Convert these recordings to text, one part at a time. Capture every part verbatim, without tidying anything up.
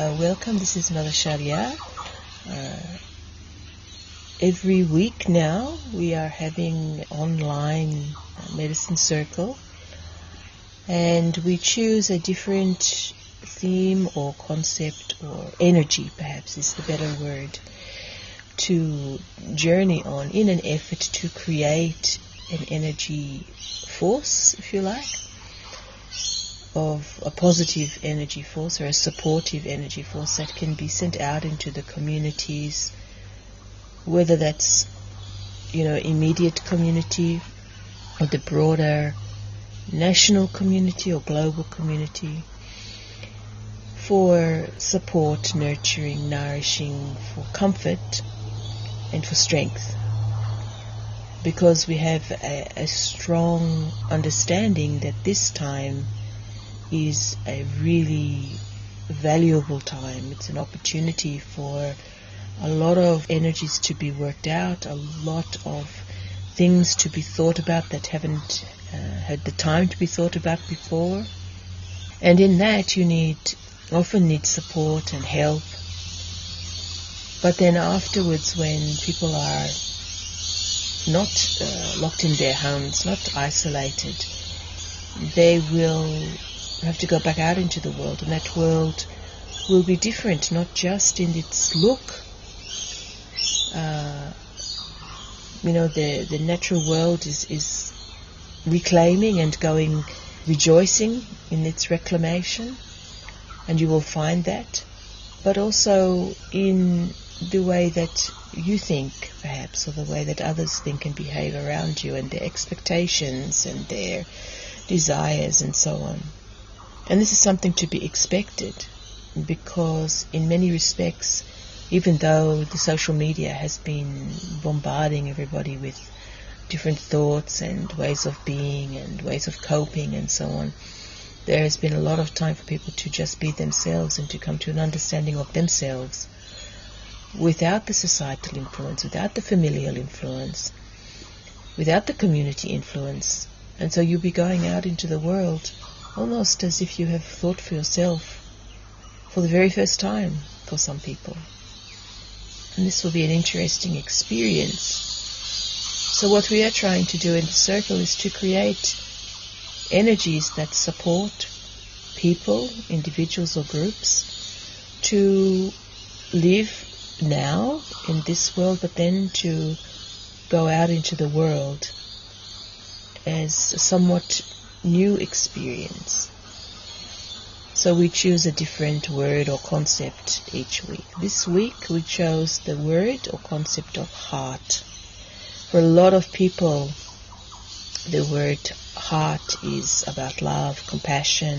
Uh, welcome, this is Mother Sharia. Uh, every week now we are having online medicine circle, and we choose a different theme or concept or energy, perhaps is the better word, to journey on in an effort to create an energy force, if you like, of a positive energy force or a supportive energy force that can be sent out into the communities, whether that's, you know, immediate community or the broader national community or global community, for support, nurturing, nourishing, for comfort and for strength, because we have a, a strong understanding that this time is a really valuable time. It's an opportunity for a lot of energies to be worked out, a lot of things to be thought about that haven't uh, had the time to be thought about before. And in that you need, often need support and help. But then afterwards, when people are not uh, locked in their homes, not isolated, they will have to go back out into the world, and that world will be different, not just in its look. Uh, you know, the the natural world is, is reclaiming and going, rejoicing in its reclamation, and you will find that, but also in the way that you think, perhaps, or the way that others think and behave around you, and their expectations and their desires and so on. And this is something to be expected, because in many respects, even though the social media has been bombarding everybody with different thoughts and ways of being and ways of coping and so on, there has been a lot of time for people to just be themselves and to come to an understanding of themselves without the societal influence, without the familial influence, without the community influence. And so you'll be going out into the world almost as if you have thought for yourself for the very first time for some people. And this will be an interesting experience. So what we are trying to do in the circle is to create energies that support people, individuals or groups, to live now in this world, but then to go out into the world as a somewhat new experience. So we choose a different word or concept each week. This week we chose the word or concept of heart. For a lot of people, the word heart is about love, compassion,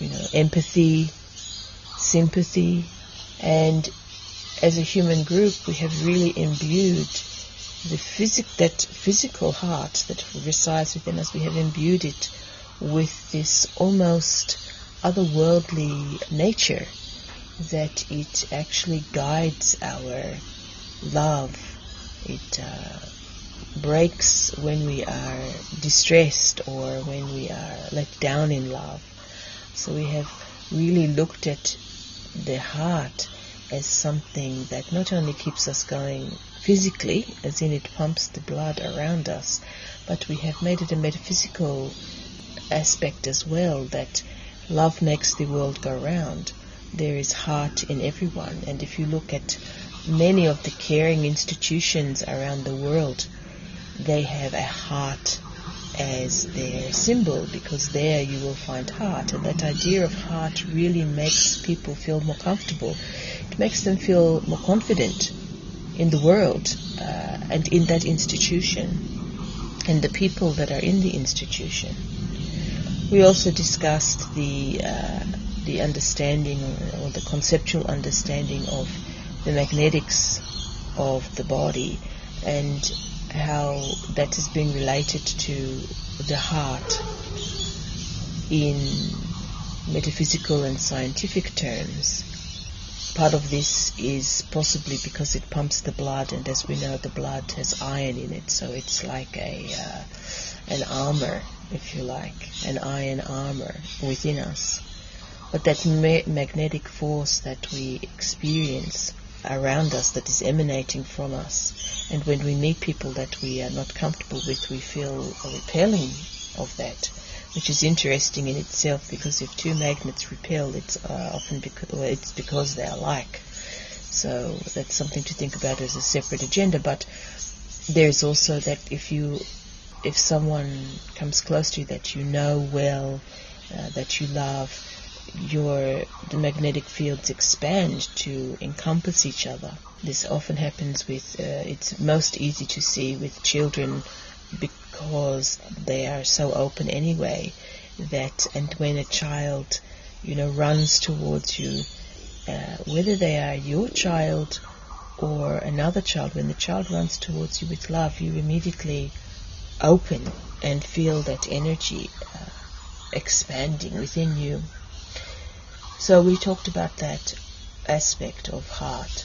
you know, empathy, sympathy, and as a human group we have really imbued the physic that physical heart that resides within us. We have imbued it with this almost otherworldly nature, that it actually guides our love. It uh, breaks when we are distressed or when we are let down in love. So we have really looked at the heart as something that not only keeps us going physically, as in it pumps the blood around us, but we have made it a metaphysical aspect as well, that love makes the world go round. There is heart in everyone, and if you look at many of the caring institutions around the world, they have a heart as their symbol, because there you will find heart, and that idea of heart really makes people feel more comfortable. It makes them feel more confident in the world uh, and in that institution and the people that are in the institution. We also discussed the uh, the understanding, or the conceptual understanding, of the magnetics of the body and how that is being related to the heart in metaphysical and scientific terms. Part of this is possibly because it pumps the blood, and as we know, the blood has iron in it, so it's like a uh, an armor, if you like, an iron armor within us. but that ma magnetic force that we experience around us, that is emanating from us. And when we meet people that we are not comfortable with, we feel a repelling of that, which is interesting in itself, because if two magnets repel, it's uh, often because, well, it's because they're alike. So that's something to think about as a separate agenda. But there's also that if you, if someone comes close to you that you know well, uh, that you love, your the magnetic fields expand to encompass each other. This often happens with, uh, it's most easy to see with children, because they are so open anyway, that, and when a child, you know, runs towards you, uh, whether they are your child or another child, when the child runs towards you with love, you immediately open and feel that energy uh, expanding within you. So we talked about that aspect of heart.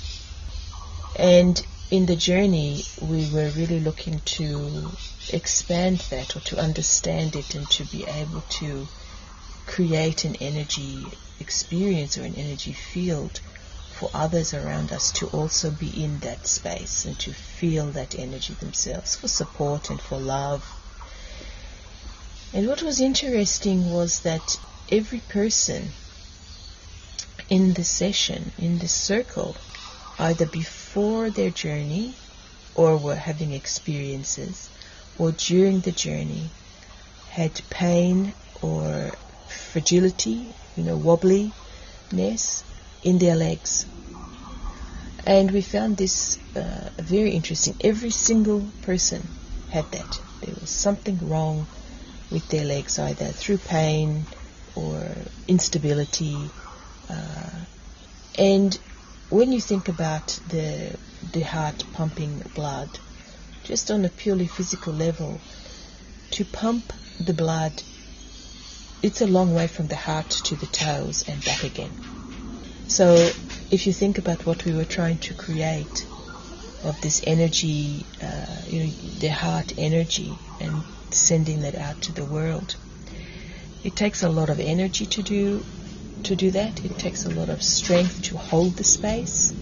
And in the journey, we were really looking to expand that, or to understand it, and to be able to create an energy experience or an energy field for others around us to also be in that space and to feel that energy themselves, for support and for love. And what was interesting was that every person in this session, in this circle, either before their journey or were having experiences, or during the journey had pain or fragility, you know, wobbliness in their legs. And we found this uh, very interesting. Every single person had that. There was something wrong with their legs, either through pain or instability. Uh, and when you think about the, the heart pumping blood, just on a purely physical level, to pump the blood, it's a long way from the heart to the toes and back again. So if you think about what we were trying to create of this energy, uh, you know, the heart energy, and sending that out to the world, it takes a lot of energy to do, to do that. It takes a lot of strength to hold the space,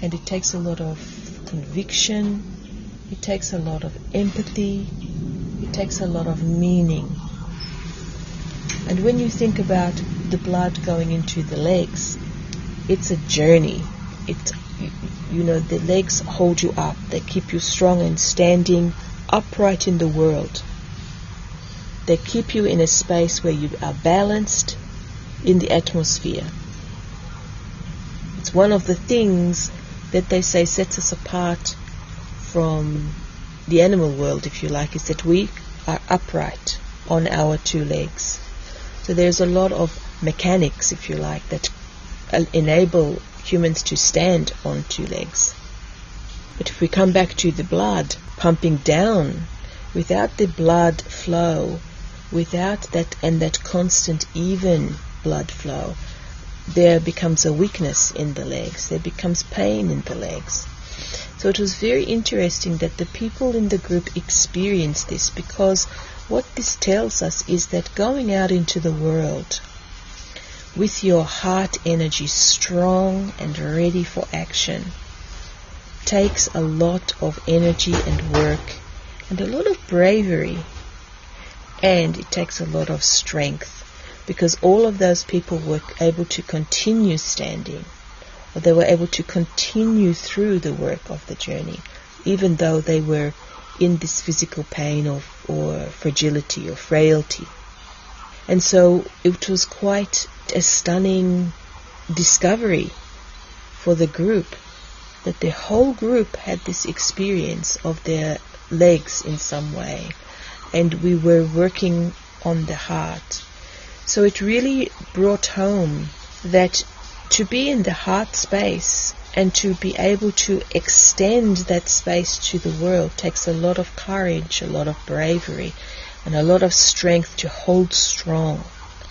and it takes a lot of conviction. It takes a lot of empathy. It takes a lot of meaning. And when you think about the blood going into the legs, it's a journey. It's, you know, the legs hold you up. They keep you strong and standing upright in the world. They keep you in a space where you are balanced in the atmosphere. It's one of the things that they say sets us apart from the animal world, if you like, is that we are upright on our two legs. So there's a lot of mechanics, if you like, that enable humans to stand on two legs. But if we come back to the blood pumping down, without the blood flow, without that, and that constant even blood flow, there becomes a weakness in the legs, there becomes pain in the legs. So it was very interesting that the people in the group experienced this, because what this tells us is that going out into the world with your heart energy strong and ready for action takes a lot of energy and work and a lot of bravery, and it takes a lot of strength, because all of those people were able to continue standing. They were able to continue through the work of the journey, even though they were in this physical pain or, or fragility or frailty. And so it was quite a stunning discovery for the group, that the whole group had this experience of their legs in some way, and we were working on the heart. So it really brought home that to be in the heart space and to be able to extend that space to the world takes a lot of courage, a lot of bravery, and a lot of strength to hold strong.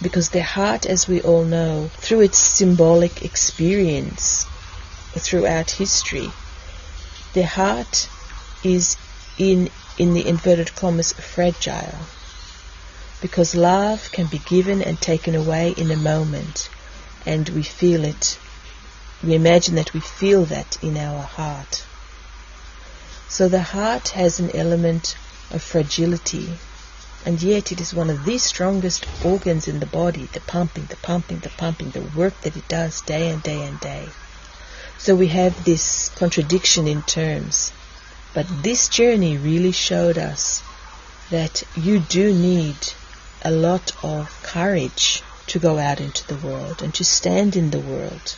Because the heart, as we all know, through its symbolic experience throughout history, the heart is, in, in the inverted commas, fragile. Because love can be given and taken away in a moment. and we feel it. We imagine that we feel that in our heart. So the heart has an element of fragility, and yet it is one of the strongest organs in the body, the pumping, the pumping, the pumping, the work that it does day and day and day. So we have this contradiction in terms. But this journey really showed us that you do need a lot of courage to go out into the world and to stand in the world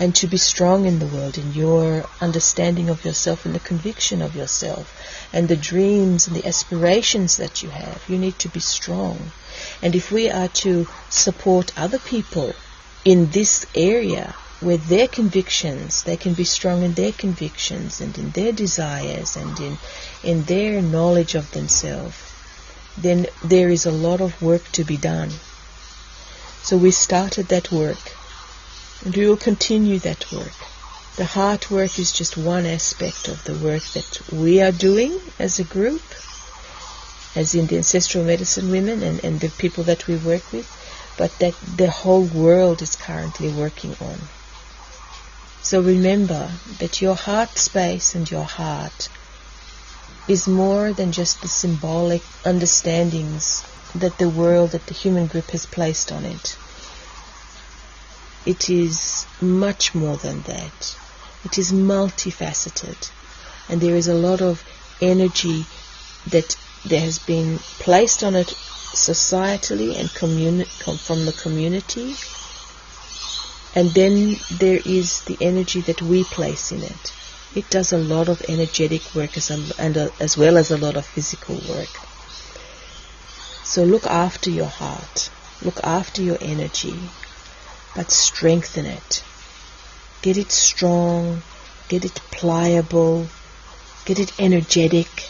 and to be strong in the world in your understanding of yourself and the conviction of yourself and the dreams and the aspirations that you have. You need to be strong. And if we are to support other people in this area where their convictions, they can be strong in their convictions and in their desires and in, in their knowledge of themselves, then there is a lot of work to be done. So we started that work, and we will continue that work. The heart work is just one aspect of the work that we are doing as a group, as in the ancestral medicine women and, and the people that we work with, but that the whole world is currently working on. So remember that your heart space and your heart is more than just the symbolic understandings that the world, that the human group has placed on it. It is much more than that. It is multifaceted, and there is a lot of energy that there has been placed on it societally and communi- from the community, and then there is the energy that we place in it. It does a lot of energetic work as, a, and a, as well as a lot of physical work. So look after your heart, look after your energy, but strengthen it. Get it strong, get it pliable, get it energetic.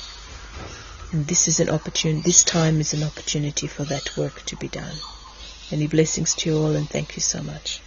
And this is an opportunity, this time is an opportunity for that work to be done. Many blessings to you all, and thank you so much.